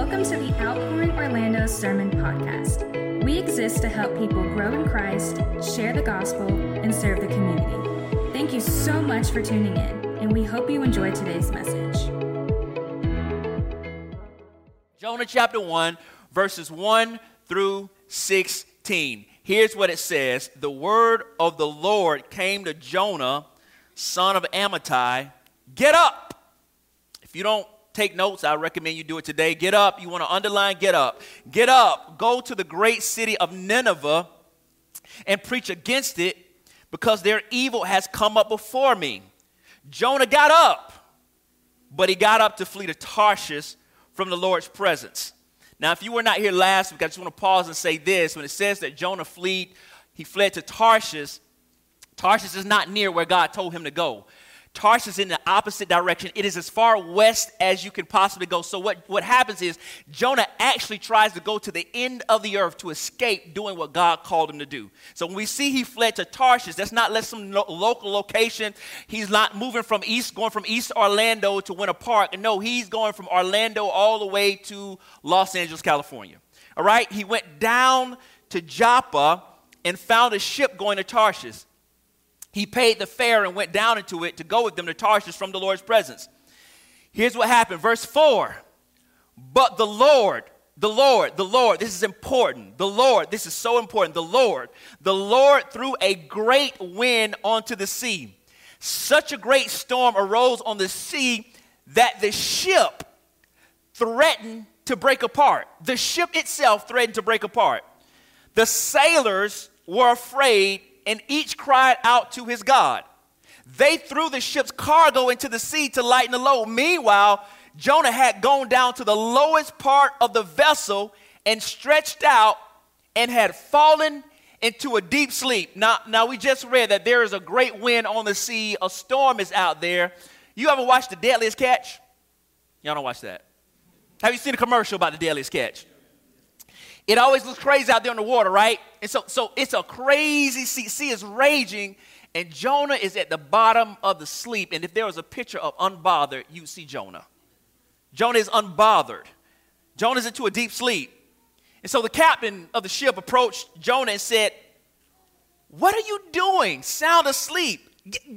Welcome to the Outpouring Orlando Sermon Podcast. We exist to help people grow in Christ, share the gospel, and serve the community. Thank you so much for tuning in, and we hope you enjoy today's message. Jonah chapter 1, verses 1 through 16. Here's what it says. The word of the Lord came to Jonah, son of Amittai. Get up. If you don't take notes, I recommend you do it today. Get up. You want to underline, get up. Get up. Go to the great city of Nineveh and preach against it, because their evil has come up before me. Jonah got up, but he got up to flee to Tarshish from the Lord's presence. Now, if you were not here last week, I just want to pause and say this. When it says that Jonah fled to Tarshish, Tarshish is not near where God told him to go. Tarshish is in the opposite direction. It is as far west as you can possibly go. So what happens is Jonah actually tries to go to the end of the earth to escape doing what God called him to do. So when we see he fled to Tarshish, that's not less some local location. He's not moving from east, going from East Orlando to Winter Park. No, he's going from Orlando all the way to Los Angeles, California. All right? He went down to Joppa and found a ship going to Tarshish. He paid the fare and went down into it to go with them to Tarshish from the Lord's presence. Here's what happened. Verse 4. But the Lord, this is important. The Lord threw a great wind onto the sea. Such a great storm arose on the sea that the ship threatened to break apart. The ship itself threatened to break apart. The sailors were afraid, and each cried out to his God. They threw the ship's cargo into the sea to lighten the load. Meanwhile, Jonah had gone down to the lowest part of the vessel and stretched out and had fallen into a deep sleep. Now we just read that there is a great wind on the sea. A storm is out there. You ever watched The Deadliest Catch? Y'all don't watch that. Have you seen a commercial about The Deadliest Catch? It always looks crazy out there in the water, right? And so it's a crazy sea. Sea is raging, and Jonah is at the bottom of the sleep. And if there was a picture of unbothered, you'd see Jonah. Jonah is unbothered. Jonah's into a deep sleep. And so the captain of the ship approached Jonah and said, "What are you doing? Sound asleep.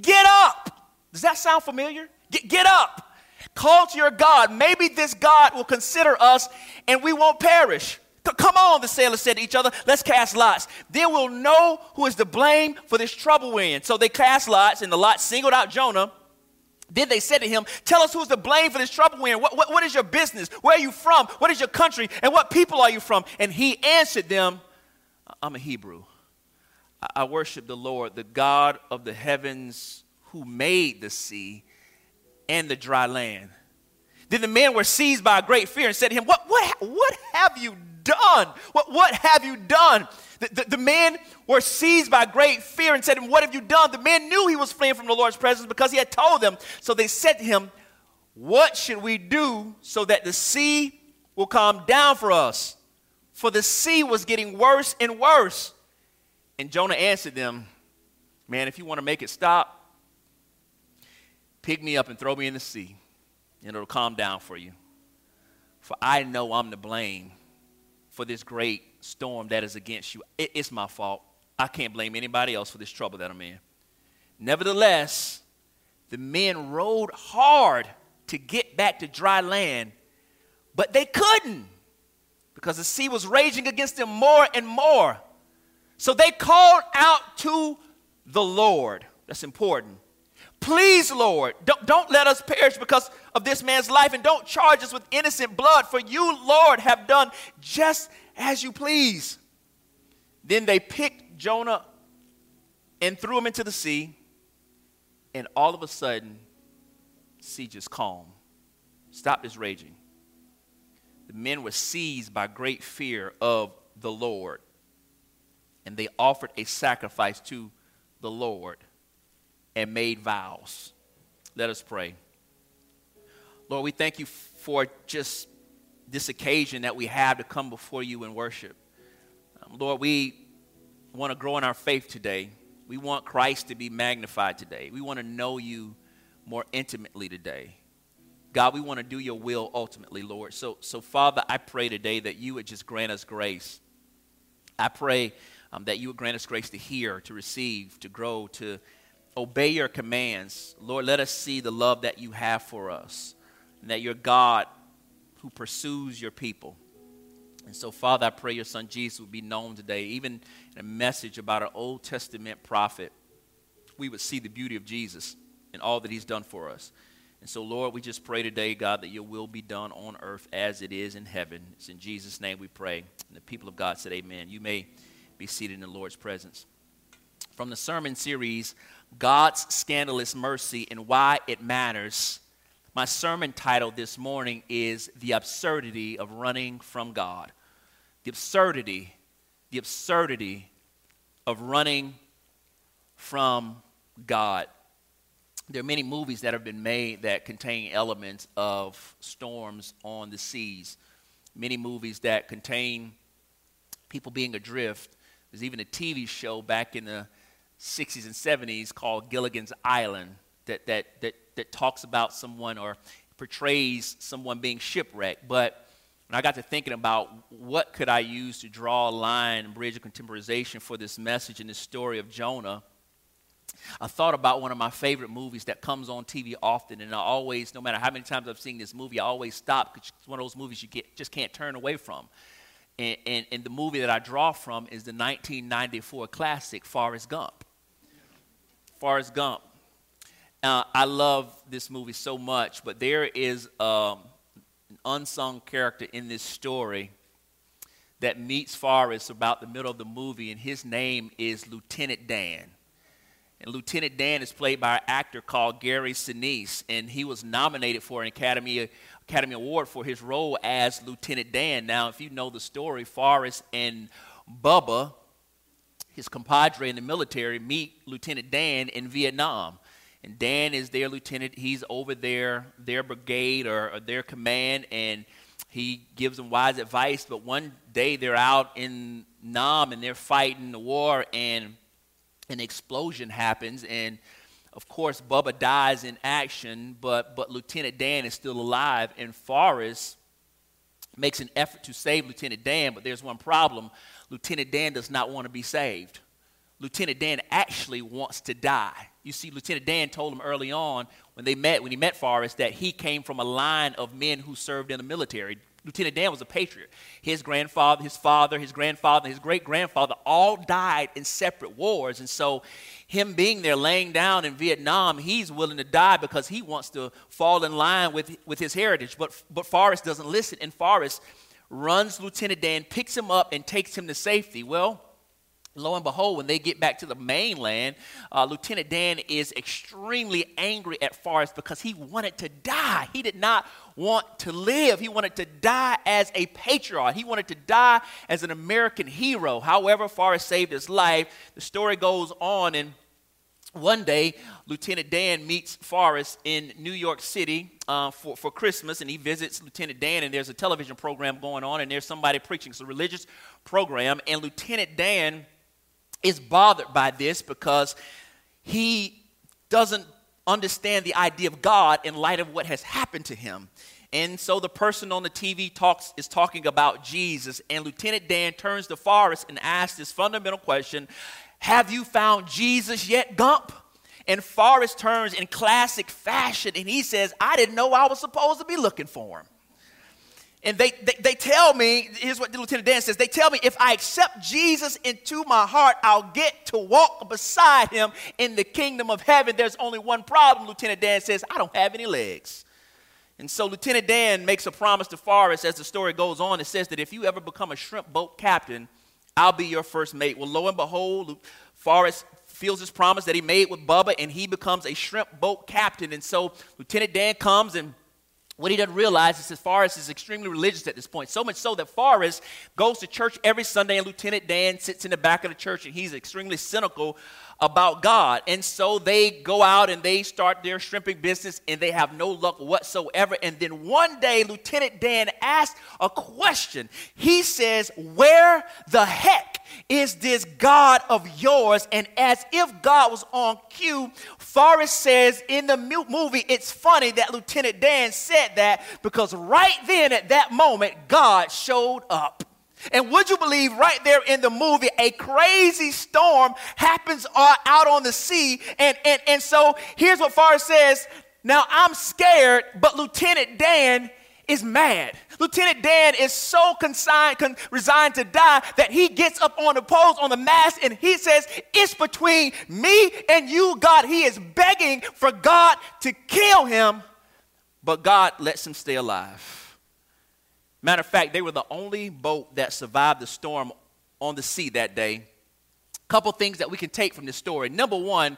Get up." Does that sound familiar? Get up. Call to your God. Maybe this God will consider us and we won't perish. Come on, the sailors said to each other, let's cast lots. Then we'll know who is to blame for this trouble we're in. So they cast lots, and the lot singled out Jonah. Then they said to him, tell us who's to blame for this trouble we're in. What is your business? Where are you from? What is your country? And what people are you from? And he answered them, I'm a Hebrew. I worship the Lord, the God of the heavens, who made the sea and the dry land. Then the men were seized by a great fear and said to him, what have you done? What have you done? The men were seized by great fear and said to him, what have you done? The men knew he was fleeing from the Lord's presence because he had told them. So they said to him, what should we do so that the sea will calm down for us? For the sea was getting worse and worse. And Jonah answered them, man, if you want to make it stop, pick me up and throw me in the sea, and it'll calm down for you. For I know I'm to blame for this great storm that is against you. It's my fault. I can't blame anybody else for this trouble that I'm in. Nevertheless, the men rowed hard to get back to dry land, but they couldn't, because the sea was raging against them more and more. So they called out to the Lord. That's important. Please, Lord, don't let us perish because of this man's life, and don't charge us with innocent blood, for you, Lord, have done just as you please. Then they picked Jonah and threw him into the sea, and all of a sudden, the sea just calmed. Stopped its raging. The men were seized by great fear of the Lord, and they offered a sacrifice to the Lord and made vows. Let us pray. Lord, we thank you for just this occasion that we have to come before you in worship. Lord, we want to grow in our faith today. We want Christ to be magnified today. We want to know you more intimately today. God, we want to do your will ultimately, Lord. So Father, I pray today that you would just grant us grace. I pray that you would grant us grace to hear, to receive, to grow, to obey your commands. Lord, let us see the love that you have for us, and that you're God who pursues your people. And so, Father, I pray your son Jesus would be known today. Even in a message about an Old Testament prophet, we would see the beauty of Jesus and all that he's done for us. And so, Lord, we just pray today, God, that your will be done on earth as it is in heaven. It's in Jesus' name we pray. And the people of God said amen. You may be seated in the Lord's presence. From the sermon series, God's Scandalous Mercy and Why It Matters, my sermon title this morning is The Absurdity of Running from God. The absurdity of running from God. There are many movies that have been made that contain elements of storms on the seas. Many movies that contain people being adrift. There's even a TV show back in the 60s and 70s called Gilligan's Island that talks about someone or portrays someone being shipwrecked. But when I got to thinking about what could I use to draw a line and bridge of contemporization for this message and this story of Jonah, I thought about one of my favorite movies that comes on TV often, and I always, no matter how many times I've seen this movie, I always stop because it's one of those movies you just can't turn away from. And the movie that I draw from is the 1994 classic Forrest Gump. Forrest Gump. I love this movie so much, but there is an unsung character in this story that meets Forrest about the middle of the movie, and his name is Lieutenant Dan. And Lieutenant Dan is played by an actor called Gary Sinise, and he was nominated for an Academy Award for his role as Lieutenant Dan. Now, if you know the story, Forrest and Bubba, his compadre in the military, meet Lieutenant Dan in Vietnam. And Dan is their lieutenant. He's over their brigade or their command, and he gives them wise advice. But one day they're out in Nam and they're fighting the war, and an explosion happens, and of course Bubba dies in action, but Lieutenant Dan is still alive, and Forrest makes an effort to save Lieutenant Dan, but there's one problem. Lieutenant Dan does not want to be saved. Lieutenant Dan actually wants to die. You see, Lieutenant Dan told him early on when he met Forrest that he came from a line of men who served in the military. Lieutenant Dan was a patriot. His grandfather, his father, his grandfather, his great-grandfather all died in separate wars. And so him being there laying down in Vietnam, he's willing to die because he wants to fall in line with his heritage. But Forrest doesn't listen, and Forrest runs Lieutenant Dan, picks him up, and takes him to safety. Well, lo and behold, when they get back to the mainland, Lieutenant Dan is extremely angry at Forrest because he wanted to die. He did not want to live. He wanted to die as a patriot. He wanted to die as an American hero. However, Forrest saved his life. The story goes on, and one day, Lieutenant Dan meets Forrest in New York City for Christmas, and he visits Lieutenant Dan, and there's a television program going on, and there's somebody preaching. It's a religious program, and Lieutenant Dan is bothered by this because he doesn't understand the idea of God in light of what has happened to him. And so the person on the TV is talking about Jesus, and Lieutenant Dan turns to Forrest and asks this fundamental question, "Have you found Jesus yet, Gump?" And Forrest turns in classic fashion, and he says, "I didn't know I was supposed to be looking for him." And they tell me, here's what Lieutenant Dan says, they tell me if I accept Jesus into my heart, I'll get to walk beside him in the kingdom of heaven. There's only one problem, Lieutenant Dan says, I don't have any legs. And so Lieutenant Dan makes a promise to Forrest as the story goes on. It says that if you ever become a shrimp boat captain, I'll be your first mate. Well, lo and behold, Forrest feels his promise that he made with Bubba, and he becomes a shrimp boat captain. And so Lieutenant Dan comes, and what he doesn't realize is that Forrest is extremely religious at this point, so much so that Forrest goes to church every Sunday, and Lieutenant Dan sits in the back of the church, and he's extremely cynical about God. And so they go out and they start their shrimping business, and they have no luck whatsoever. And then one day, Lieutenant Dan asks a question. He says, "Where the heck is this God of yours? And as if God was on cue, Forrest says in the movie, it's funny that Lieutenant Dan said that, because right then at that moment, God showed up. And would you believe, right there in the movie, a crazy storm happens out on the sea. And so here's what Forrest says. Now, I'm scared, but Lieutenant Dan is mad. Lieutenant Dan is so resigned to die that he gets up on the poles, on the mast, and he says, it's between me and you, God. He is begging for God to kill him, but God lets him stay alive. Matter of fact, they were the only boat that survived the storm on the sea that day. A couple things that we can take from this story. Number one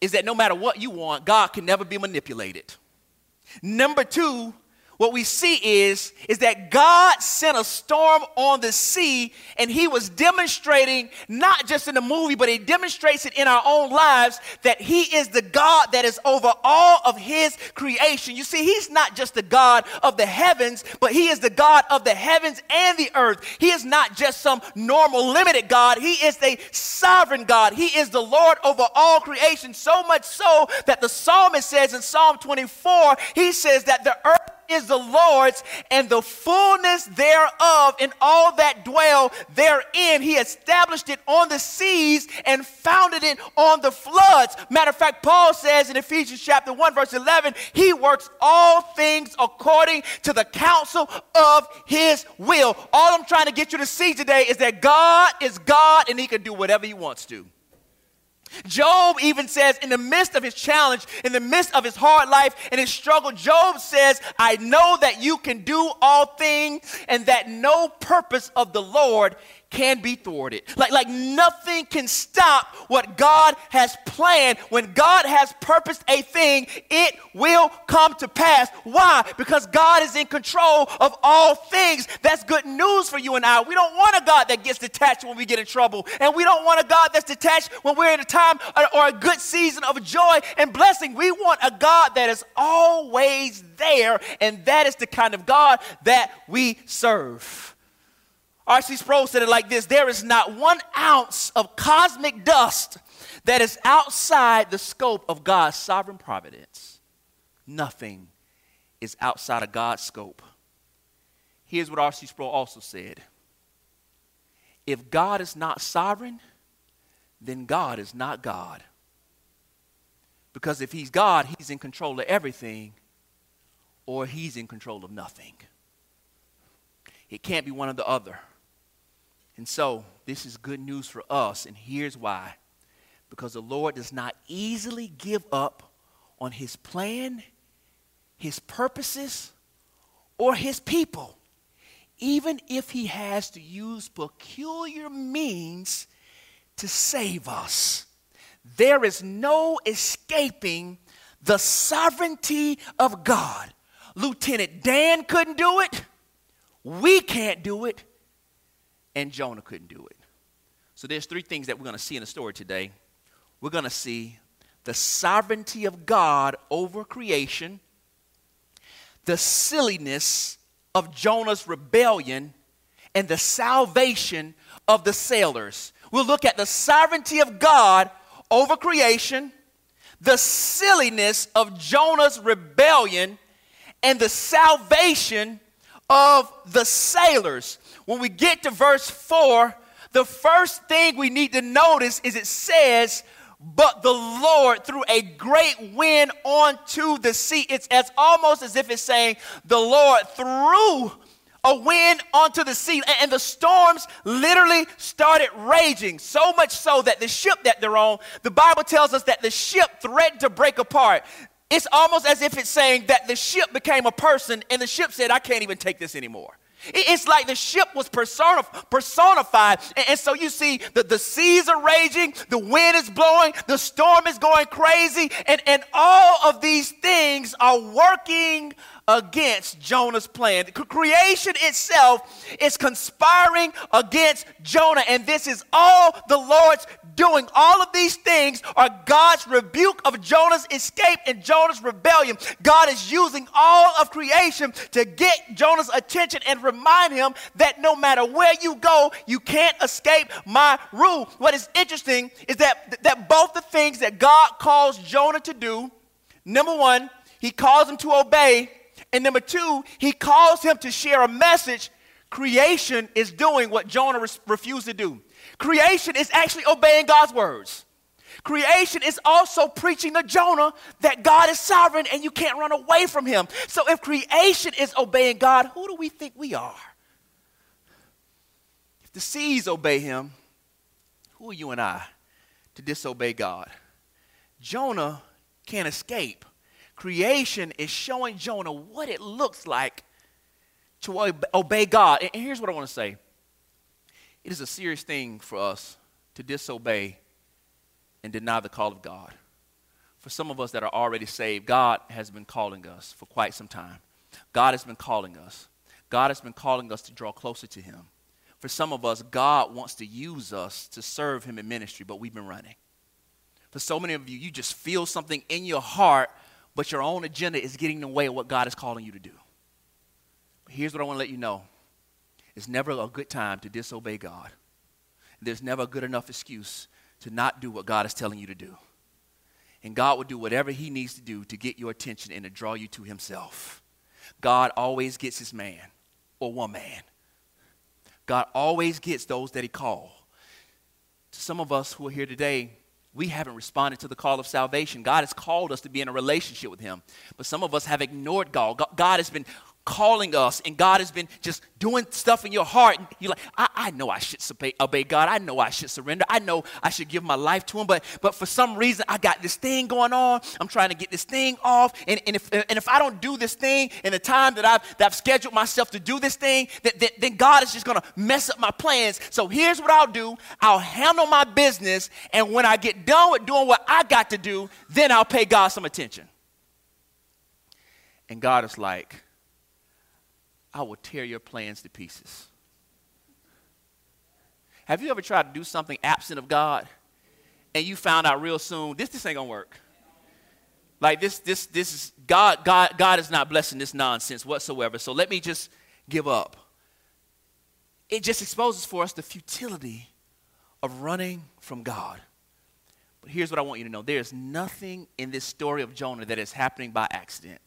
is that no matter what you want, God can never be manipulated. Number two, what we see is that God sent a storm on the sea, and he was demonstrating, not just in the movie, but he demonstrates it in our own lives, that he is the God that is over all of his creation. You see, he's not just the God of the heavens, but he is the God of the heavens and the earth. He is not just some normal, limited God. He is a sovereign God. He is the Lord over all creation, so much so that the psalmist says in Psalm 24, he says that the earth is the Lord's and the fullness thereof and all that dwell therein. He established it on the seas and founded it on the floods. Matter of fact, Paul says in Ephesians chapter 1 verse 11, he works all things according to the counsel of his will. All I'm trying to get you to see today is that God is God and he can do whatever he wants to. Job even says, in the midst of his challenge, in the midst of his hard life and his struggle, Job says, I know that you can do all things and that no purpose of the Lord can be thwarted. Like nothing can stop what God has planned. When God has purposed a thing, it will come to pass. Why? Because God is in control of all things. That's good news for you and I. We don't want a God that gets detached when we get in trouble. And we don't want a God that's detached when we're in a time or a good season of joy and blessing. We want a God that is always there. And that is the kind of God that we serve. R.C. Sproul said it like this: there is not 1 ounce of cosmic dust that is outside the scope of God's sovereign providence. Nothing is outside of God's scope. Here's what R.C. Sproul also said: if God is not sovereign, then God is not God. Because if he's God, he's in control of everything, or he's in control of nothing. It can't be one or the other. And so, this is good news for us, and here's why. Because the Lord does not easily give up on his plan, his purposes, or his people, even if he has to use peculiar means to save us. There is no escaping the sovereignty of God. Lieutenant Dan couldn't do it. We can't do it. And Jonah couldn't do it. So there's 3 things that we're going to see in the story today. We're going to see the sovereignty of God over creation, the silliness of Jonah's rebellion, and the salvation of the sailors. We'll look at the sovereignty of God over creation, the silliness of Jonah's rebellion, and the salvation of the sailors. When we get to verse 4, the first thing we need to notice is it says, but the Lord threw a great wind onto the sea. It's as almost as if it's saying the Lord threw a wind onto the sea, and the storms literally started raging, so much so that the ship that they're on, the Bible tells us that the ship threatened to break apart. It's almost as if it's saying that the ship became a person, and the ship said, I can't even take this anymore. It's like the ship was personified. And so you see that the seas are raging, the wind is blowing, the storm is going crazy, and all of these things are working against Jonah's plan. Creation itself is conspiring against Jonah, and this is all the Lord's doing. All of these things are God's rebuke of Jonah's escape and Jonah's rebellion. God is using all of creation to get Jonah's attention and remind him that no matter where you go, you can't escape my rule. What is interesting is that both the things that God calls Jonah to do, number one, he calls him to obey, and number two, he calls him to share a message. Creation is doing what Jonah refused to do. Creation is actually obeying God's words. Creation is also preaching to Jonah that God is sovereign and you can't run away from him. So if creation is obeying God, who do we think we are? If the seas obey him, who are you and I to disobey God? Jonah can't escape. Creation is showing Jonah what it looks like to obey God. And here's what I want to say. It is a serious thing for us to disobey and deny the call of God. For some of us that are already saved, God has been calling us for quite some time. God has been calling us. God has been calling us to draw closer to him. For some of us, God wants to use us to serve him in ministry, but we've been running. For so many of you, you just feel something in your heart, but your own agenda is getting in the way of what God is calling you to do. But here's what I want to let you know. It's never a good time to disobey God. There's never a good enough excuse to not do what God is telling you to do. And God will do whatever he needs to do to get your attention and to draw you to himself. God always gets his man or woman. God always gets those that he calls. To some of us who are here today, we haven't responded to the call of salvation. God has called us to be in a relationship with him. But some of us have ignored God. God has been calling us, and God has been just doing stuff in your heart. And you're like, I know I should obey God. I know I should surrender. I know I should give my life to him. But for some reason, I got this thing going on. I'm trying to get this thing off. And if I don't do this thing in the time that I've scheduled myself to do this thing, then God is just going to mess up my plans. So here's what I'll do. I'll handle my business, and when I get done with doing what I got to do, then I'll pay God some attention. And God is like, I will tear your plans to pieces. Have you ever tried to do something absent of God and you found out real soon, this ain't gonna work? Like this is God is not blessing this nonsense whatsoever. So let me just give up. It just exposes for us the futility of running from God. But here's what I want you to know. There's nothing in this story of Jonah that is happening by accident.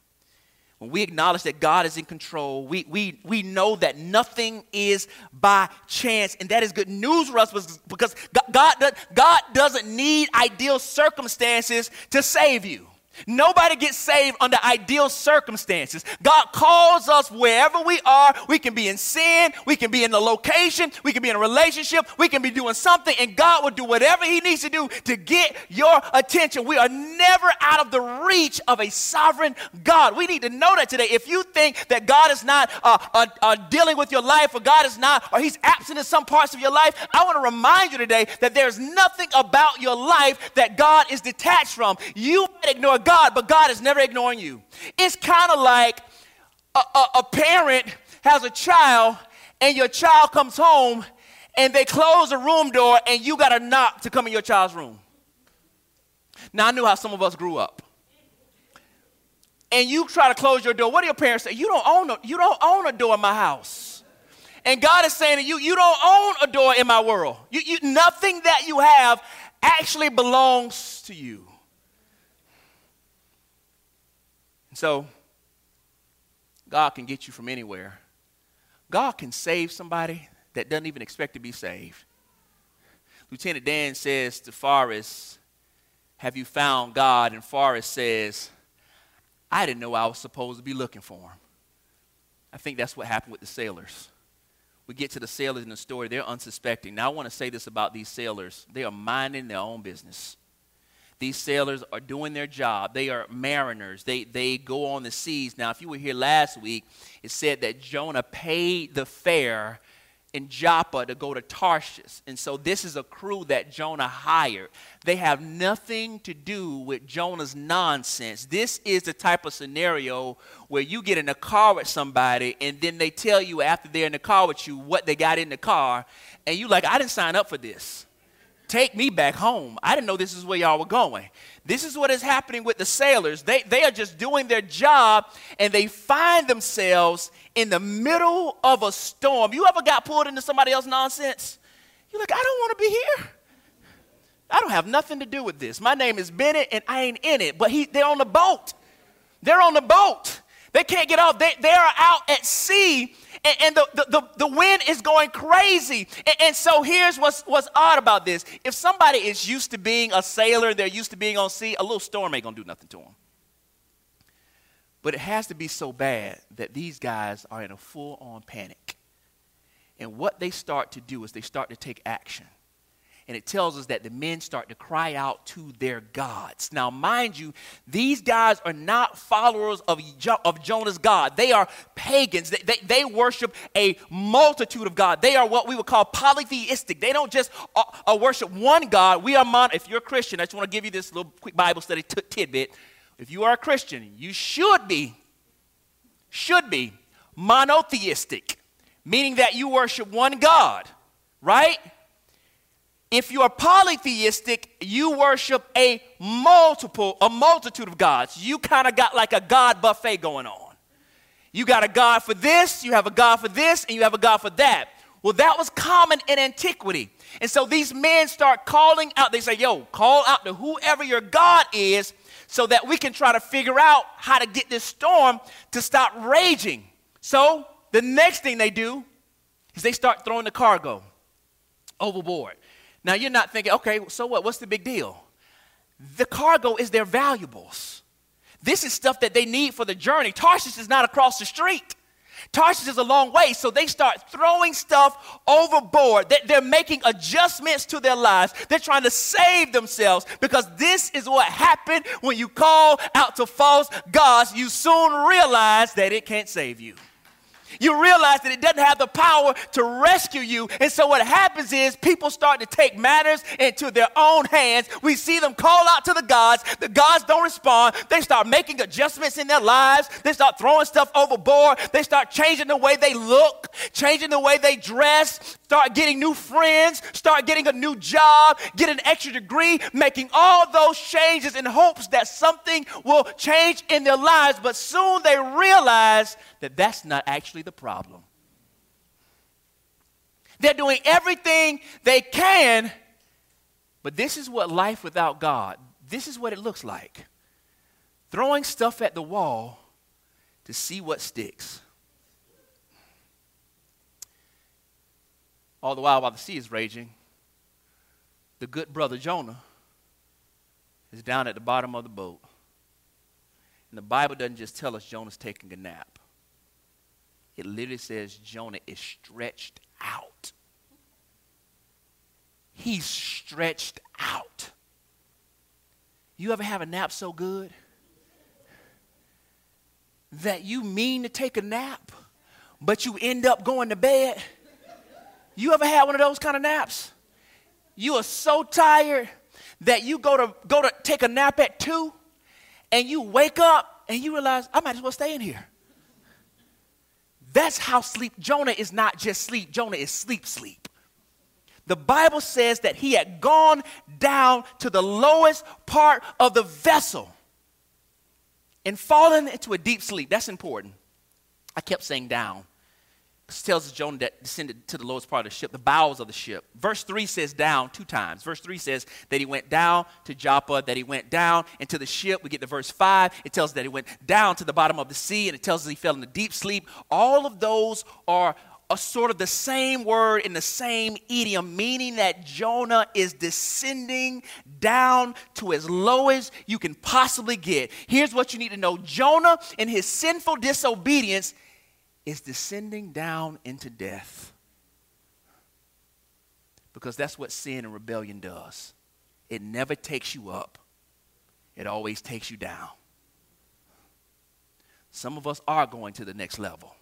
When we acknowledge that God is in control, we know that nothing is by chance. And that is good news for us because God doesn't need ideal circumstances to save you. Nobody gets saved under ideal circumstances. God calls us wherever we are. We can be in sin. We can be in a location. We can be in a relationship. We can be doing something. And God will do whatever he needs to do to get your attention. We are never out of the reach of a sovereign God. We need to know that today. If you think that God is not dealing with your life, or God is not, or he's absent in some parts of your life, I want to remind you today that there's nothing about your life that God is detached from. You might ignore God, but God is never ignoring you. It's kind of like a parent has a child, and your child comes home, and they close the room door, and you got to knock to come in your child's room. Now, I knew how some of us grew up. And you try to close your door. What do your parents say? You don't own a door in my house. And God is saying to you, you don't own a door in my world. Nothing that you have actually belongs to you. So, God can get you from anywhere. God can save somebody that doesn't even expect to be saved. Lieutenant Dan says to Forrest, "Have you found God?" And Forrest says, "I didn't know I was supposed to be looking for him." I think that's what happened with the sailors. We get to the sailors in the story, they're unsuspecting. Now, I want to say this about these sailors. They are minding their own business. These sailors are doing their job. They are mariners. They go on the seas. Now, if you were here last week, it said that Jonah paid the fare in Joppa to go to Tarshish. And so this is a crew that Jonah hired. They have nothing to do with Jonah's nonsense. This is the type of scenario where you get in a car with somebody and then they tell you after they're in the car with you what they got in the car. And you're like, I didn't sign up for this. Take me back home. I didn't know this is where y'all were going. This is what is happening with the sailors. They are just doing their job, and they find themselves in the middle of a storm. You ever got pulled into somebody else's nonsense? You're like, I don't want to be here. I don't have nothing to do with this. My name is Bennett, and I ain't in it. But they're on the boat. They're on the boat. They can't get off. They are out at sea. And the wind is going crazy. And so here's what's odd about this. If somebody is used to being a sailor, they're used to being on sea, a little storm ain't going to do nothing to them. But it has to be so bad that these guys are in a full-on panic. And what they start to do is they start to take action. And it tells us that the men start to cry out to their gods. Now, mind you, these guys are not followers of Jonah's God. They are pagans. They worship a multitude of gods. They are what we would call polytheistic. They don't just worship one God. If you're a Christian, I just want to give you this little quick Bible study tidbit. If you are a Christian, you should be monotheistic, meaning that you worship one God, right? If you are polytheistic, you worship a multitude of gods. You kind of got like a God buffet going on. You got a God for this, you have a God for this, and you have a God for that. Well, that was common in antiquity. And so these men start calling out. They say, yo, call out to whoever your God is so that we can try to figure out how to get this storm to stop raging. So the next thing they do is they start throwing the cargo overboard. Now, you're not thinking, okay, so what? What's the big deal? The cargo is their valuables. This is stuff that they need for the journey. Tarshish is not across the street. Tarshish is a long way, so they start throwing stuff overboard. They're making adjustments to their lives. They're trying to save themselves because this is what happened when you call out to false gods. You soon realize that it can't save you. You realize that it doesn't have the power to rescue you. And so what happens is people start to take matters into their own hands. We see them call out to the gods. The gods don't respond. They start making adjustments in their lives. They start throwing stuff overboard. They start changing the way they look, changing the way they dress, start getting new friends, start getting a new job, get an extra degree, making all those changes in hopes that something will change in their lives. But soon they realize that that's not actually the problem. They're doing everything they can, but this is what life without God, this is what it looks like. Throwing stuff at the wall to see what sticks. All the while the sea is raging, the good brother Jonah is down at the bottom of the boat. And the Bible doesn't just tell us Jonah's taking a nap. It literally says Jonah is stretched out. He's stretched out. You ever have a nap so good that you mean to take a nap, but you end up going to bed? You ever had one of those kind of naps? You are so tired that you go to take a nap at 2, and you wake up and you realize, I might as well stay in here. That's how sleep. Jonah is not just sleep. Jonah is sleep. The Bible says that he had gone down to the lowest part of the vessel and fallen into a deep sleep. That's important. I kept saying down. It tells us Jonah that descended to the lowest part of the ship, the bowels of the ship. Verse 3 says down 2 times. Verse 3 says that he went down to Joppa, that he went down into the ship. We get to verse 5. It tells us that he went down to the bottom of the sea, and it tells us he fell into deep sleep. All of those are a sort of the same word in the same idiom, meaning that Jonah is descending down to as low as you can possibly get. Here's what you need to know. Jonah, in his sinful disobedience, is descending down into death, because that's what sin and rebellion does. It never takes you up. It always takes you down. Some of us are going to the next level,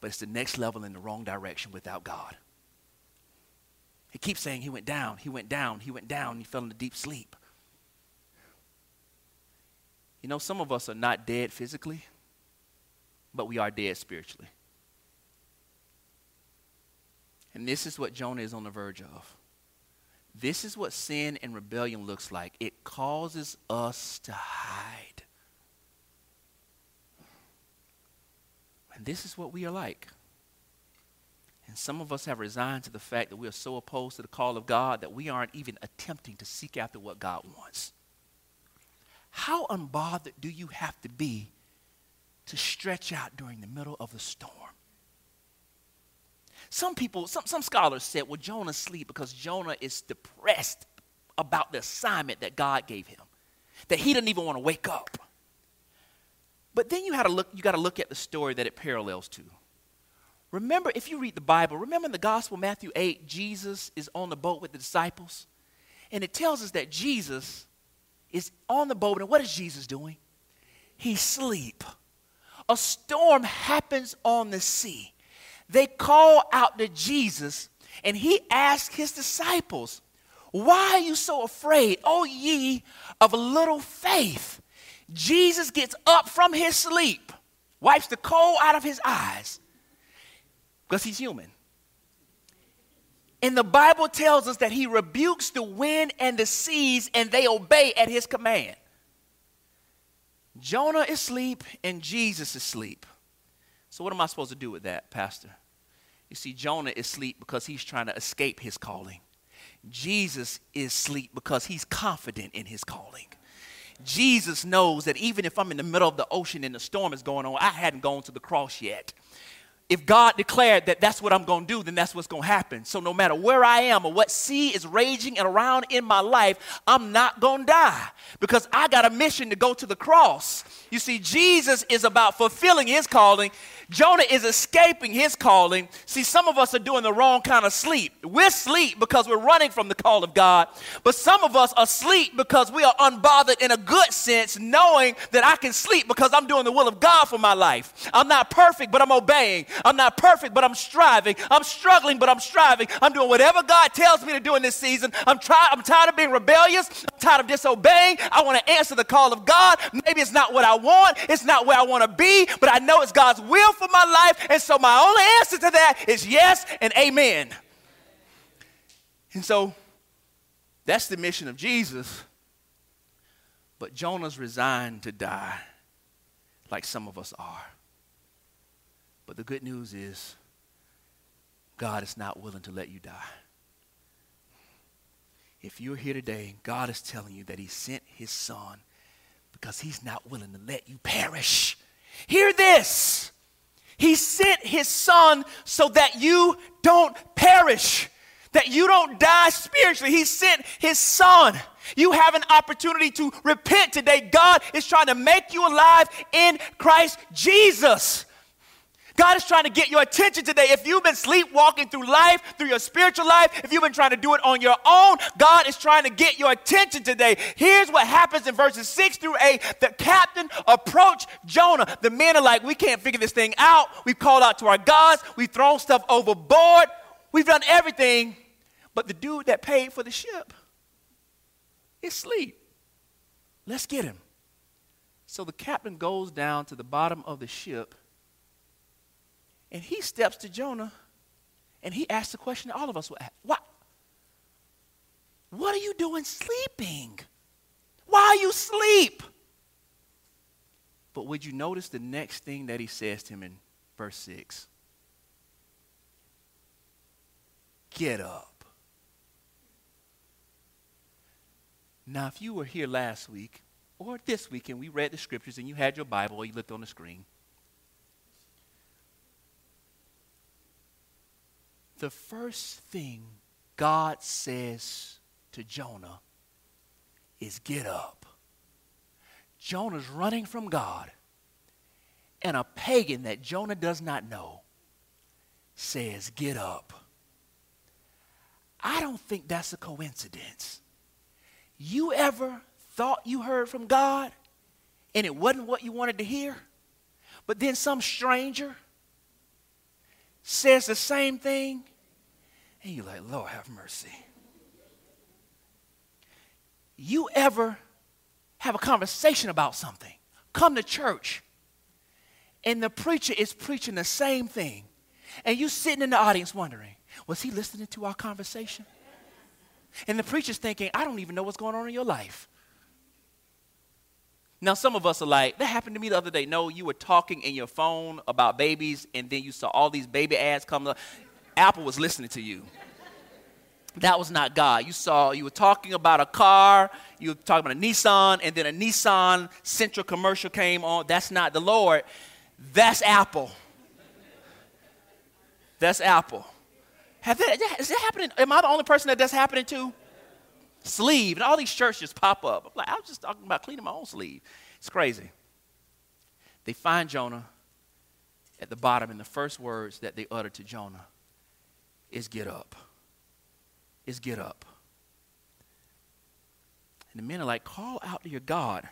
but it's the next level in the wrong direction without God. He keeps saying he went down, he went down, he went down, and he fell into deep sleep. You know, some of us are not dead physically, but we are dead spiritually. And this is what Jonah is on the verge of. This is what sin and rebellion looks like. It causes us to hide. And this is what we are like. And some of us have resigned to the fact that we are so opposed to the call of God that we aren't even attempting to seek after what God wants. How unbothered do you have to be to stretch out during the middle of the storm? Some people, some scholars said, well, Jonah sleep because Jonah is depressed about the assignment that God gave him, that he didn't even want to wake up. But then you got to look at the story that it parallels to. Remember, if you read the Bible, remember in the Gospel, Matthew 8, Jesus is on the boat with the disciples. And it tells us that Jesus is on the boat. And what is Jesus doing? He's asleep. A storm happens on the sea. They call out to Jesus, and he asks his disciples, why are you so afraid, O ye of little faith? Jesus gets up from his sleep, wipes the coal out of his eyes, because he's human. And the Bible tells us that he rebukes the wind and the seas, and they obey at his command. Jonah is asleep, and Jesus is asleep. So what am I supposed to do with that, Pastor? You see, Jonah is asleep because he's trying to escape his calling. Jesus is asleep because he's confident in his calling. Jesus knows that even if I'm in the middle of the ocean and the storm is going on, I hadn't gone to the cross yet. If God declared that that's what I'm going to do, then that's what's going to happen. So no matter where I am or what sea is raging and around in my life, I'm not going to die because I got a mission to go to the cross. You see, Jesus is about fulfilling his calling. Jonah is escaping his calling. See, some of us are doing the wrong kind of sleep. We're asleep because we're running from the call of God. But some of us are asleep because we are unbothered in a good sense, knowing that I can sleep because I'm doing the will of God for my life. I'm not perfect, but I'm obeying. I'm not perfect, but I'm striving. I'm struggling, but I'm striving. I'm doing whatever God tells me to do in this season. I'm tired of being rebellious. I'm tired of disobeying. I want to answer the call of God. Maybe it's not what I want. It's not where I want to be, but I know it's God's will for my life. And so my only answer to that is yes and amen. And so that's the mission of Jesus. But Jonah's resigned to die like some of us are. But the good news is God is not willing to let you die. If you're here today, God is telling you that he sent his son because he's not willing to let you perish. Hear this. He sent his son so that you don't perish, that you don't die spiritually. He sent his son. You have an opportunity to repent today. God is trying to make you alive in Christ Jesus. God is trying to get your attention today. If you've been sleepwalking through life, through your spiritual life, if you've been trying to do it on your own, God is trying to get your attention today. Here's what happens in verses 6-8. The captain approached Jonah. The men are like, we can't figure this thing out. We've called out to our gods. We've thrown stuff overboard. We've done everything. But the dude that paid for the ship is asleep. Let's get him. So the captain goes down to the bottom of the ship. And he steps to Jonah, and he asks the question that all of us will ask. What are you doing sleeping? Why are you asleep? But would you notice the next thing that he says to him in verse 6? Get up. Now, if you were here last week or this week, and we read the scriptures, and you had your Bible, or you looked on the screen, the first thing God says to Jonah is get up. Jonah's running from God, and a pagan that Jonah does not know says get up. I don't think that's a coincidence. You ever thought you heard from God and it wasn't what you wanted to hear, but then some stranger says the same thing, and you're like, Lord, have mercy. You ever have a conversation about something, come to church, and the preacher is preaching the same thing, and you sitting in the audience wondering, was he listening to our conversation? And the preacher's thinking, I don't even know what's going on in your life. Now, some of us are like, that happened to me the other day. No, you were talking in your phone about babies, and then you saw all these baby ads coming up. Apple was listening to you. That was not God. You were talking about a car, you were talking about a Nissan, and then a Nissan Sentra commercial came on. That's not the Lord. That's Apple. That's Apple. Is that happening? Am I the only person that that's happening to? Sleeve. And all these shirts just pop up. I'm like, I was just talking about cleaning my own sleeve. It's crazy. They find Jonah at the bottom, and the first words that they utter to Jonah is get up. Is get up. And the men are like, call out to your God.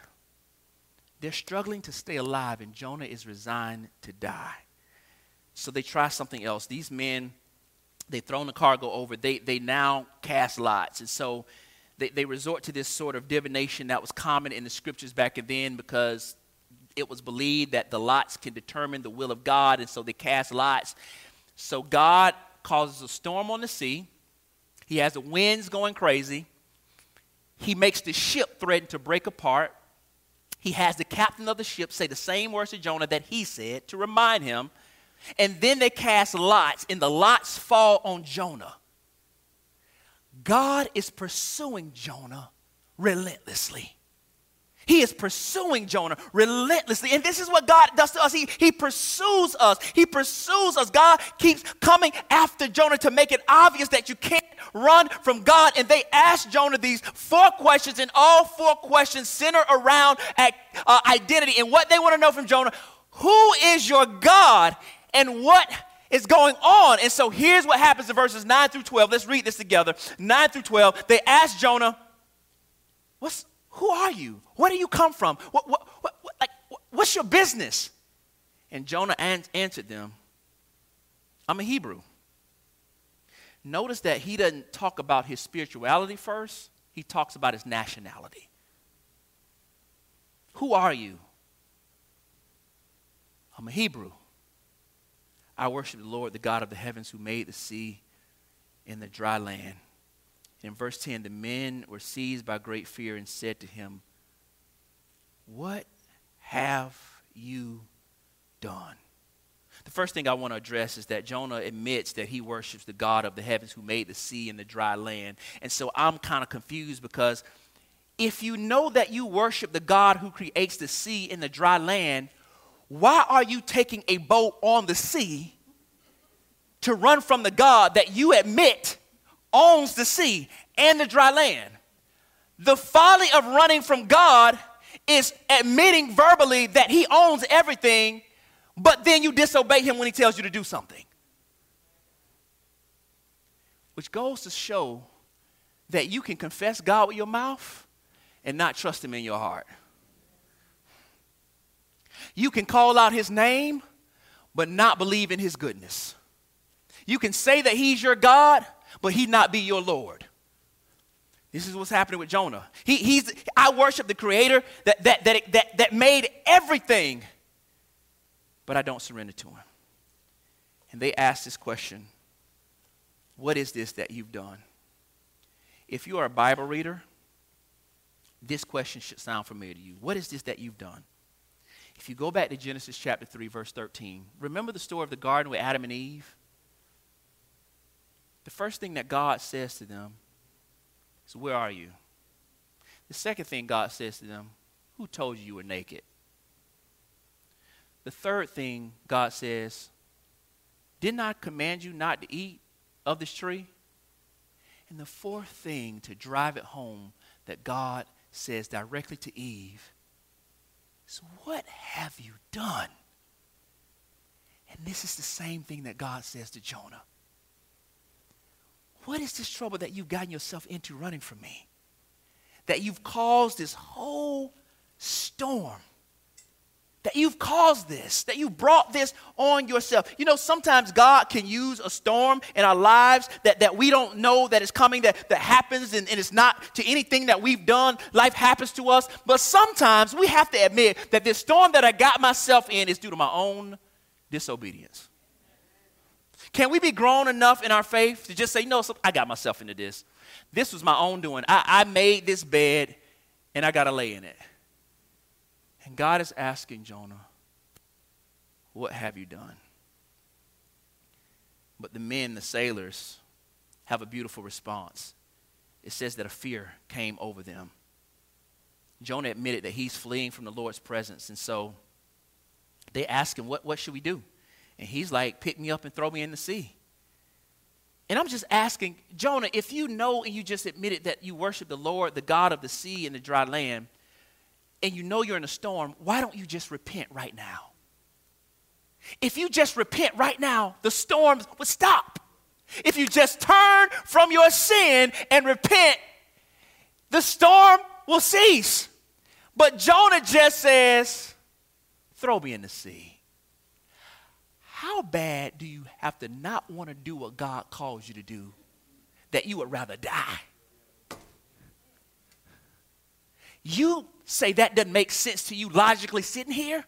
They're struggling to stay alive, and Jonah is resigned to die. So they try something else. These men, they've thrown the cargo over. They now cast lots. And so they resort to this sort of divination that was common in the scriptures back then, because it was believed that the lots can determine the will of God, and so they cast lots. So God causes a storm on the sea. He has the winds going crazy. He makes the ship threaten to break apart. He has the captain of the ship say the same words to Jonah that he said to remind him. And then they cast lots, and the lots fall on Jonah. God is pursuing Jonah relentlessly. He is pursuing Jonah relentlessly. And this is what God does to us. He pursues us. He pursues us. God keeps coming after Jonah to make it obvious that you can't run from God. And they asked Jonah these four questions, and all four questions center around identity. And what they want to know from Jonah, who is your God and what is going on? And so here's what happens in verses 9 through 12. Let's read this together. 9 through 12, they asked Jonah, who are you? Where do you come from? What's your business? And Jonah answered them, I'm a Hebrew. Notice that he doesn't talk about his spirituality first. He talks about his nationality. Who are you? I'm a Hebrew. I worship the Lord, the God of the heavens, who made the sea and the dry land. In verse 10, the men were seized by great fear and said to him, what have you done? The first thing I want to address is that Jonah admits that he worships the God of the heavens who made the sea and the dry land. And so I'm kind of confused, because if you know that you worship the God who creates the sea and the dry land, why are you taking a boat on the sea to run from the God that you admit owns the sea and the dry land? The folly of running from God is admitting verbally that he owns everything, but then you disobey him when he tells you to do something. Which goes to show that you can confess God with your mouth and not trust him in your heart. You can call out his name, but not believe in his goodness. You can say that he's your God, but he not be your Lord. This is what's happening with Jonah. I worship the creator that made everything, but I don't surrender to him. And they asked this question, what is this that you've done? If you are a Bible reader, this question should sound familiar to you. What is this that you've done? If you go back to Genesis chapter 3, verse 13, remember the story of the garden with Adam and Eve? The first thing that God says to them is, where are you? The second thing God says to them, who told you were naked? The third thing God says, didn't I command you not to eat of this tree? And the fourth thing, to drive it home, that God says directly to Eve, so what have you done? And this is the same thing that God says to Jonah. What is this trouble that you've gotten yourself into running from me? That you've caused this whole storm that you've caused this, that you brought this on yourself. You know, sometimes God can use a storm in our lives that we don't know that is coming, that happens, and it's not to anything that we've done. Life happens to us. But sometimes we have to admit that this storm that I got myself in is due to my own disobedience. Can we be grown enough in our faith to just say, no, I got myself into this. This was my own doing. I made this bed, and I got to lay in it. And God is asking Jonah, what have you done? But the men, the sailors, have a beautiful response. It says that a fear came over them. Jonah admitted that he's fleeing from the Lord's presence. And so they ask him, what should we do? And he's like, pick me up and throw me in the sea. And I'm just asking, Jonah, if you know and you just admitted that you worship the Lord, the God of the sea and the dry land, and you know you're in a storm, why don't you just repent right now? If you just repent right now, the storms would stop. If you just turn from your sin and repent, the storm will cease. But Jonah just says, throw me in the sea. How bad do you have to not want to do what God calls you to do that you would rather die? You say that doesn't make sense to you logically sitting here.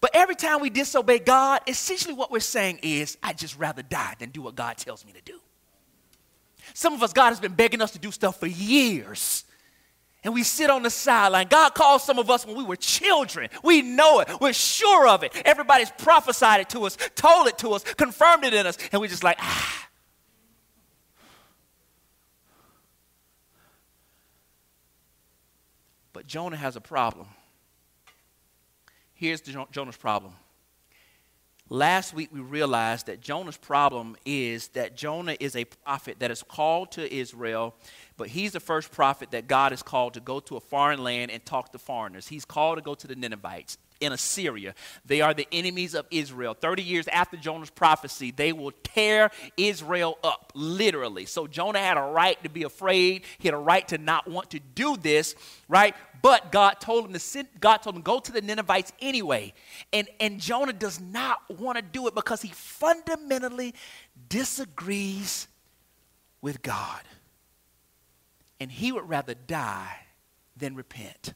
But every time we disobey God, essentially what we're saying is, I'd just rather die than do what God tells me to do. Some of us, God has been begging us to do stuff for years. And we sit on the sideline. God called some of us when we were children. We know it. We're sure of it. Everybody's prophesied it to us, told it to us, confirmed it in us. And we're just like, But Jonah has a problem. Here's Jonah's problem. Last week we realized that Jonah's problem is that Jonah is a prophet that is called to Israel, but he's the first prophet that God has called to go to a foreign land and talk to foreigners. He's called to go to the Ninevites in Assyria. They are the enemies of Israel. 30 years after Jonah's prophecy, they will tear Israel up, literally. So Jonah had a right to be afraid. He had a right to not want to do this, right? But God told him to go to the Ninevites anyway. And Jonah does not want to do it because he fundamentally disagrees with God. And he would rather die than repent.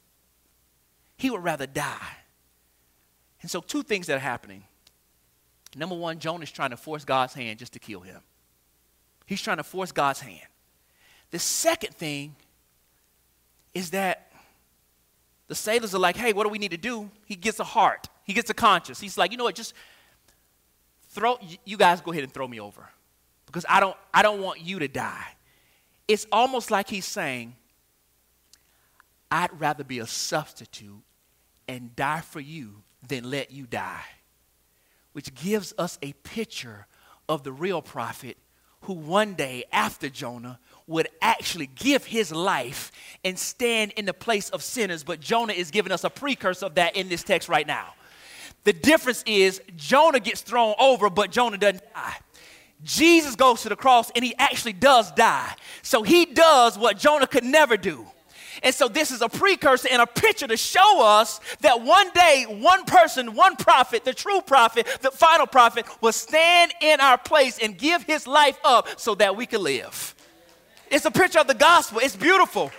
He would rather die. And so two things that are happening. Number one, Jonah is trying to force God's hand just to kill him. He's trying to force God's hand. The second thing is that the sailors are like, hey, what do we need to do? He gets a heart. He gets a conscience. He's like, you know what, just you guys go ahead and throw me over because I don't want you to die. It's almost like he's saying, I'd rather be a substitute and die for you than let you die, which gives us a picture of the real prophet who one day after Jonah would actually give his life and stand in the place of sinners. But Jonah is giving us a precursor of that in this text right now. The difference is Jonah gets thrown over, but Jonah doesn't die. Jesus goes to the cross and he actually does die. So he does what Jonah could never do. And so this is a precursor and a picture to show us that one day, one person, one prophet, the true prophet, the final prophet, will stand in our place and give his life up so that we can live. It's a picture of the gospel. It's beautiful.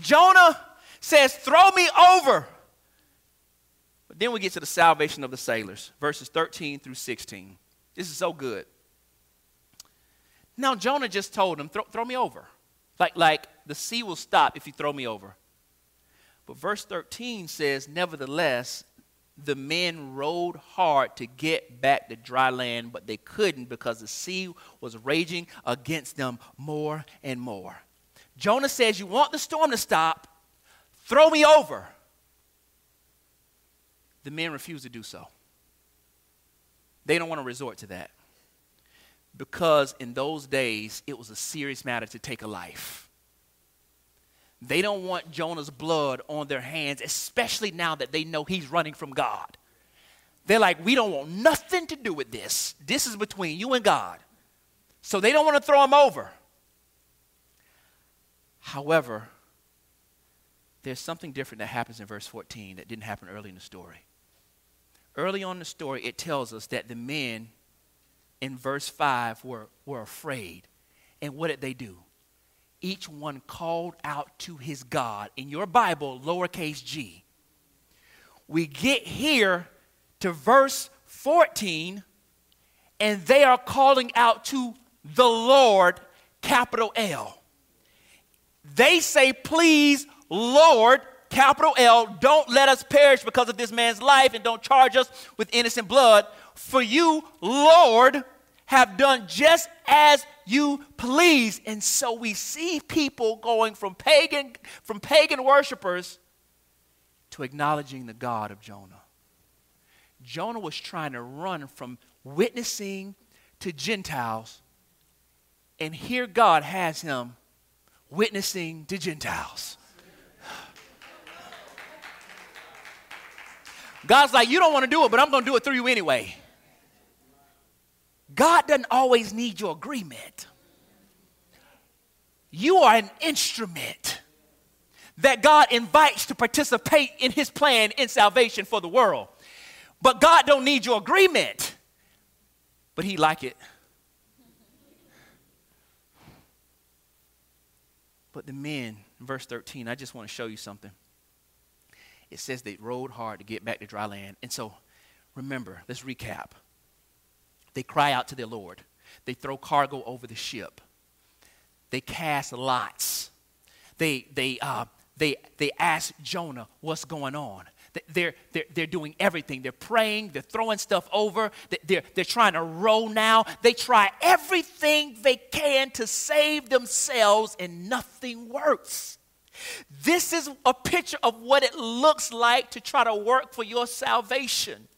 Jonah says, throw me over. But then we get to the salvation of the sailors, verses 13 through 16. This is so good. Now Jonah just told him, throw me over. Like the sea will stop if you throw me over. But verse 13 says, nevertheless, the men rowed hard to get back to dry land, but they couldn't because the sea was raging against them more and more. Jonah says, you want the storm to stop, throw me over. The men refuse to do so. They don't want to resort to that because in those days, it was a serious matter to take a life. They don't want Jonah's blood on their hands, especially now that they know he's running from God. They're like, we don't want nothing to do with this. This is between you and God. So they don't want to throw him over. However, there's something different that happens in verse 14 that didn't happen early in the story. Early on in the story, it tells us that the men in verse 5 were afraid. And what did they do? Each one called out to his God. In your Bible, lowercase g. We get here to verse 14, and they are calling out to the Lord, capital L. They say, please, Lord, capital L, don't let us perish because of this man's life, and don't charge us with innocent blood. For you, Lord, have done just as you please. And so we see people going from pagan worshipers to acknowledging the God of Jonah. Jonah was trying to run from witnessing to Gentiles, and here God has him witnessing to Gentiles. God's like, you don't want to do it, but I'm going to do it through you anyway. God doesn't always need your agreement. You are an instrument that God invites to participate in his plan in salvation for the world. But God don't need your agreement, but he like it. But the men, in verse 13, I just want to show you something. It says they rowed hard to get back to dry land. And so, remember, let's recap. They cry out to their Lord. They throw cargo over the ship. They cast lots. They ask Jonah what's going on. They're doing everything. They're praying. They're throwing stuff over. They're trying to row now. They try everything they can to save themselves, and nothing works. This is a picture of what it looks like to try to work for your salvation.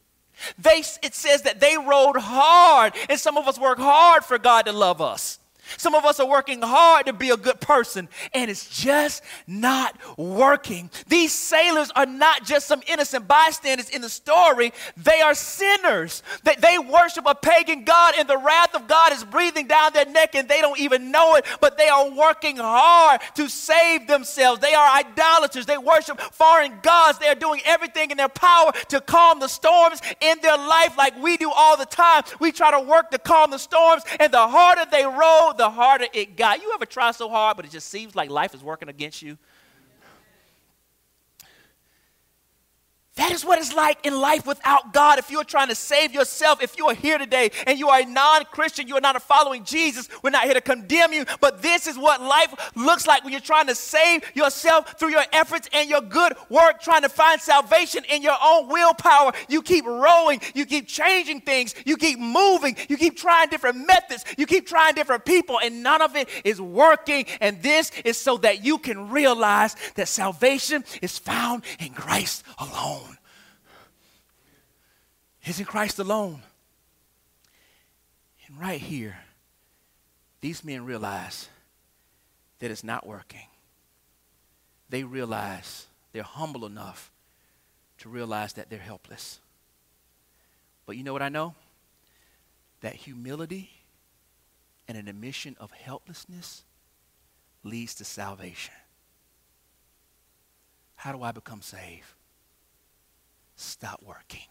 It says that they rowed hard, and some of us work hard for God to love us. Some of us are working hard to be a good person, and it's just not working. These sailors are not just some innocent bystanders in the story. They are sinners. They worship a pagan God, and the wrath of God is breathing down their neck, and they don't even know it, but they are working hard to save themselves. They are idolaters. They worship foreign gods. They are doing everything in their power to calm the storms in their life like we do all the time. We try to work to calm the storms, and the harder they row, the harder it got. You ever try so hard, but it just seems like life is working against you? That is what it's like in life without God. If you're trying to save yourself, if you are here today and you are a non-Christian, you are not following Jesus, we're not here to condemn you, but this is what life looks like when you're trying to save yourself through your efforts and your good work, trying to find salvation in your own willpower. You keep rowing, you keep changing things, you keep moving, you keep trying different methods, you keep trying different people, and none of it is working. And this is so that you can realize that salvation is found in Christ alone. It's in Christ alone. And right here, these men realize that it's not working. They realize, they're humble enough to realize that they're helpless. But you know what I know? That humility and an admission of helplessness leads to salvation. How do I become saved? Stop working.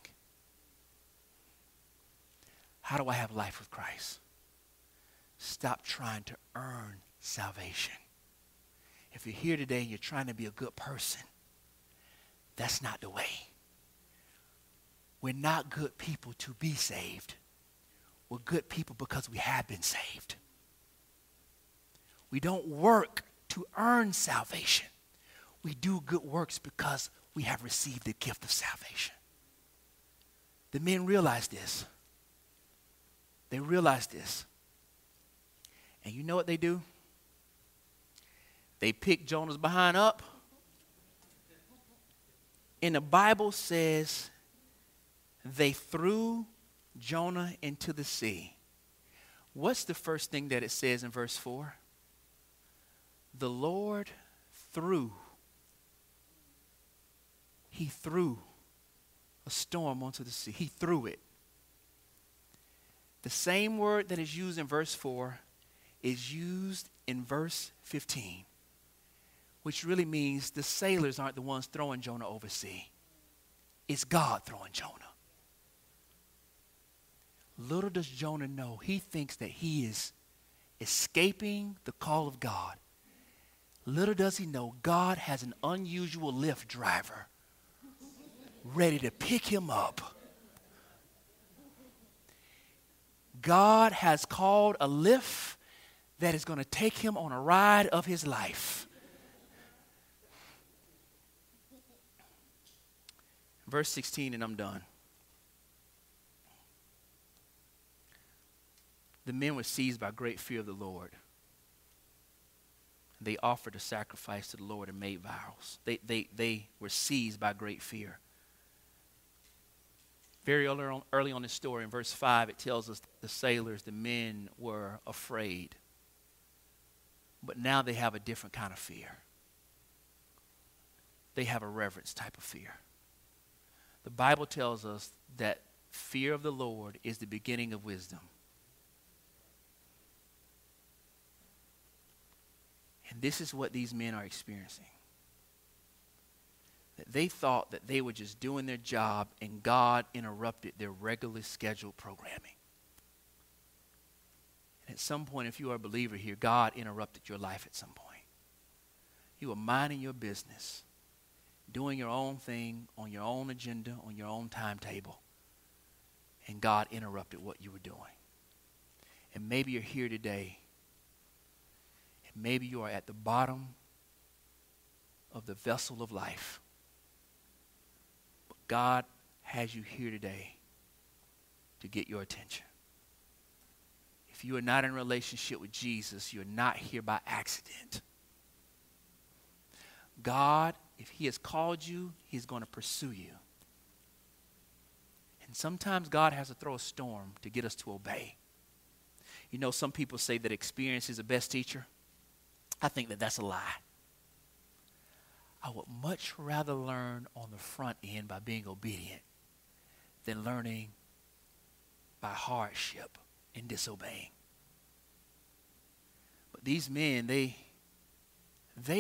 How do I have life with Christ? Stop trying to earn salvation. If you're here today and you're trying to be a good person, that's not the way. We're not good people to be saved. We're good people because we have been saved. We don't work to earn salvation. We do good works because we have received the gift of salvation. The men realized this. They realized this. And you know what they do? They pick Jonah's behind up. And the Bible says they threw Jonah into the sea. What's the first thing that it says in verse 4? The Lord threw. He threw a storm onto the sea. He threw it. The same word that is used in verse 4 is used in verse 15. which really means the sailors aren't the ones throwing Jonah over sea. It's God throwing Jonah. Little does Jonah know, he thinks that he is escaping the call of God. Little does he know, God has an unusual Lyft driver ready to pick him up. God has called a Lyft that is going to take him on a ride of his life. Verse 16, and I'm done. The men were seized by great fear of the Lord. They offered a sacrifice to the Lord and made vows. They were seized by great fear. Very early on in the story, in verse 5, it tells us the sailors, the men, were afraid. But now they have a different kind of fear. They have a reverence type of fear. The Bible tells us that fear of the Lord is the beginning of wisdom. And this is what these men are experiencing. That they thought that they were just doing their job and God interrupted their regularly scheduled programming. And at some point, if you are a believer here, God interrupted your life at some point. You were minding your business, doing your own thing, on your own agenda, on your own timetable. And God interrupted what you were doing. And maybe you're here today. Maybe you are at the bottom of the vessel of life. But God has you here today to get your attention. If you are not in a relationship with Jesus, you're not here by accident. God, if he has called you, he's going to pursue you. And sometimes God has to throw a storm to get us to obey. You know, some people say that experience is the best teacher. I think that that's a lie. I would much rather learn on the front end by being obedient than learning by hardship and disobeying. But these men, they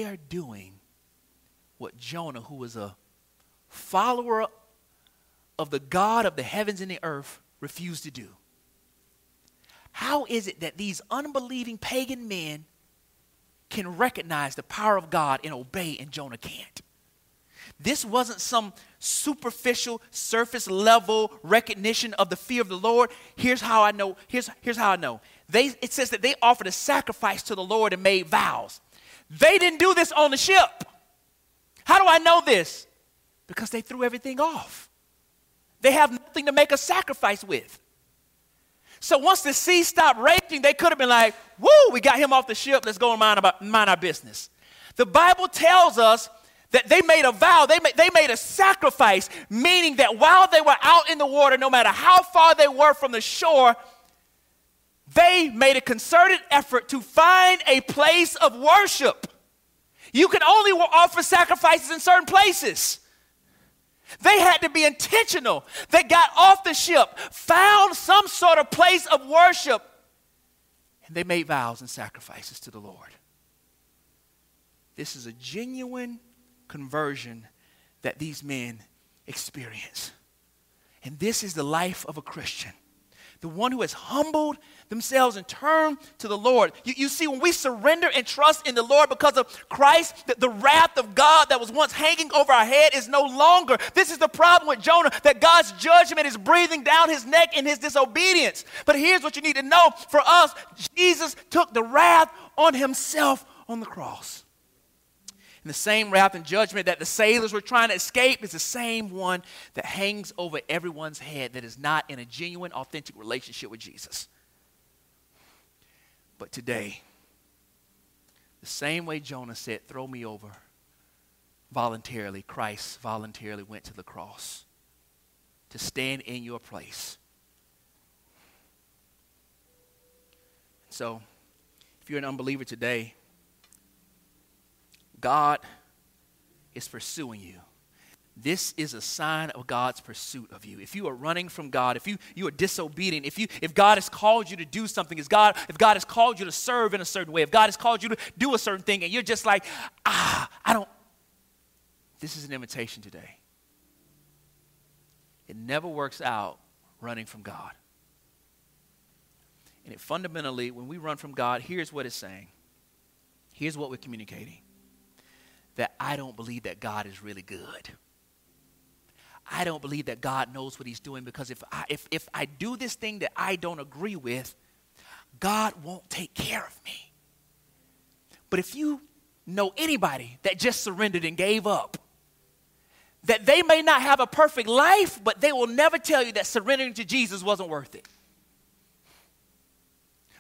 are doing what Jonah, who was a follower of the God of the heavens and the earth, refused to do. How is it that these unbelieving pagan men can recognize the power of God and obey, and Jonah can't? This wasn't some superficial, surface level recognition of the fear of the Lord. Here's how I know. Here's how I know. It says that they offered a sacrifice to the Lord and made vows. They didn't do this on the ship. How do I know this? Because they threw everything off. They have nothing to make a sacrifice with. So once the sea stopped raging, they could have been like, woo, we got him off the ship. Let's go and mind our business. The Bible tells us that they made a vow. They made a sacrifice, meaning that while they were out in the water, no matter how far they were from the shore, they made a concerted effort to find a place of worship. You can only offer sacrifices in certain places. They had to be intentional. They got off the ship, found some sort of place of worship, and they made vows and sacrifices to the Lord. This is a genuine conversion that these men experience. And this is the life of a Christian, the one who has humbled themselves and turned to the Lord. You see, when we surrender and trust in the Lord because of Christ, the wrath of God that was once hanging over our head is no longer. This is the problem with Jonah, that God's judgment is breathing down his neck in his disobedience. But here's what you need to know. For us, Jesus took the wrath on himself on the cross. And the same wrath and judgment that the sailors were trying to escape is the same one that hangs over everyone's head that is not in a genuine, authentic relationship with Jesus. But today, the same way Jonah said, throw me over, voluntarily, Christ voluntarily went to the cross to stand in your place. So, if you're an unbeliever today, God is pursuing you. This is a sign of God's pursuit of you. If you are running from God, if you are disobedient, if God has called you to do something, if God has called you to serve in a certain way, if God has called you to do a certain thing, and you're just like, This is an invitation today. It never works out running from God. And it fundamentally, when we run from God, here's what it's saying. Here's what we're communicating. That I don't believe that God is really good. I don't believe that God knows what he's doing, because if I do this thing that I don't agree with, God won't take care of me. But if you know anybody that just surrendered and gave up, that they may not have a perfect life, but they will never tell you that surrendering to Jesus wasn't worth it.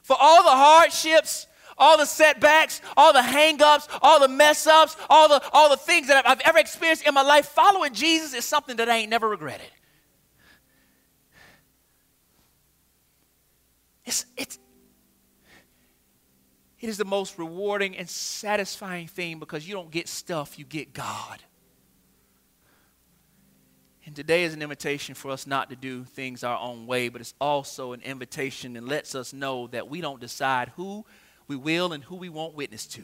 For all the hardships, all the setbacks, all the hang-ups, all the mess-ups, all the things that I've ever experienced in my life, following Jesus is something that I ain't never regretted. It is the most rewarding and satisfying thing, because you don't get stuff, you get God. And today is an invitation for us not to do things our own way, but it's also an invitation that lets us know that we don't decide who we will and who we won't witness to.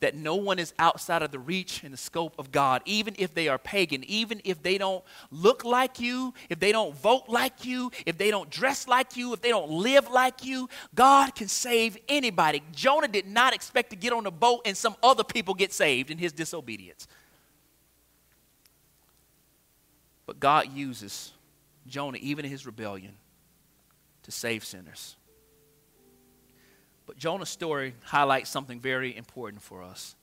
That no one is outside of the reach and the scope of God, even if they are pagan, even if they don't look like you, if they don't vote like you, if they don't dress like you, if they don't live like you, God can save anybody. Jonah did not expect to get on the boat and some other people get saved in his disobedience. But God uses Jonah, even in his rebellion, to save sinners. But Jonah's story highlights something very important for us.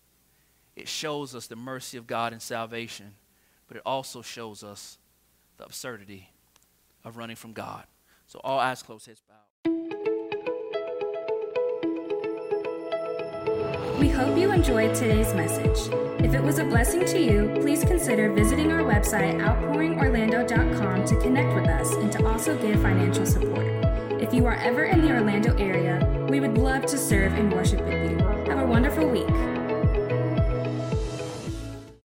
It shows us the mercy of God in salvation, but it also shows us the absurdity of running from God. So all eyes closed, heads bowed. We hope you enjoyed today's message. If it was a blessing to you, please consider visiting our website, outpouringorlando.com, to connect with us and to also give financial support. If you are ever in the Orlando area, we would love to serve and worship with you. Have a wonderful week.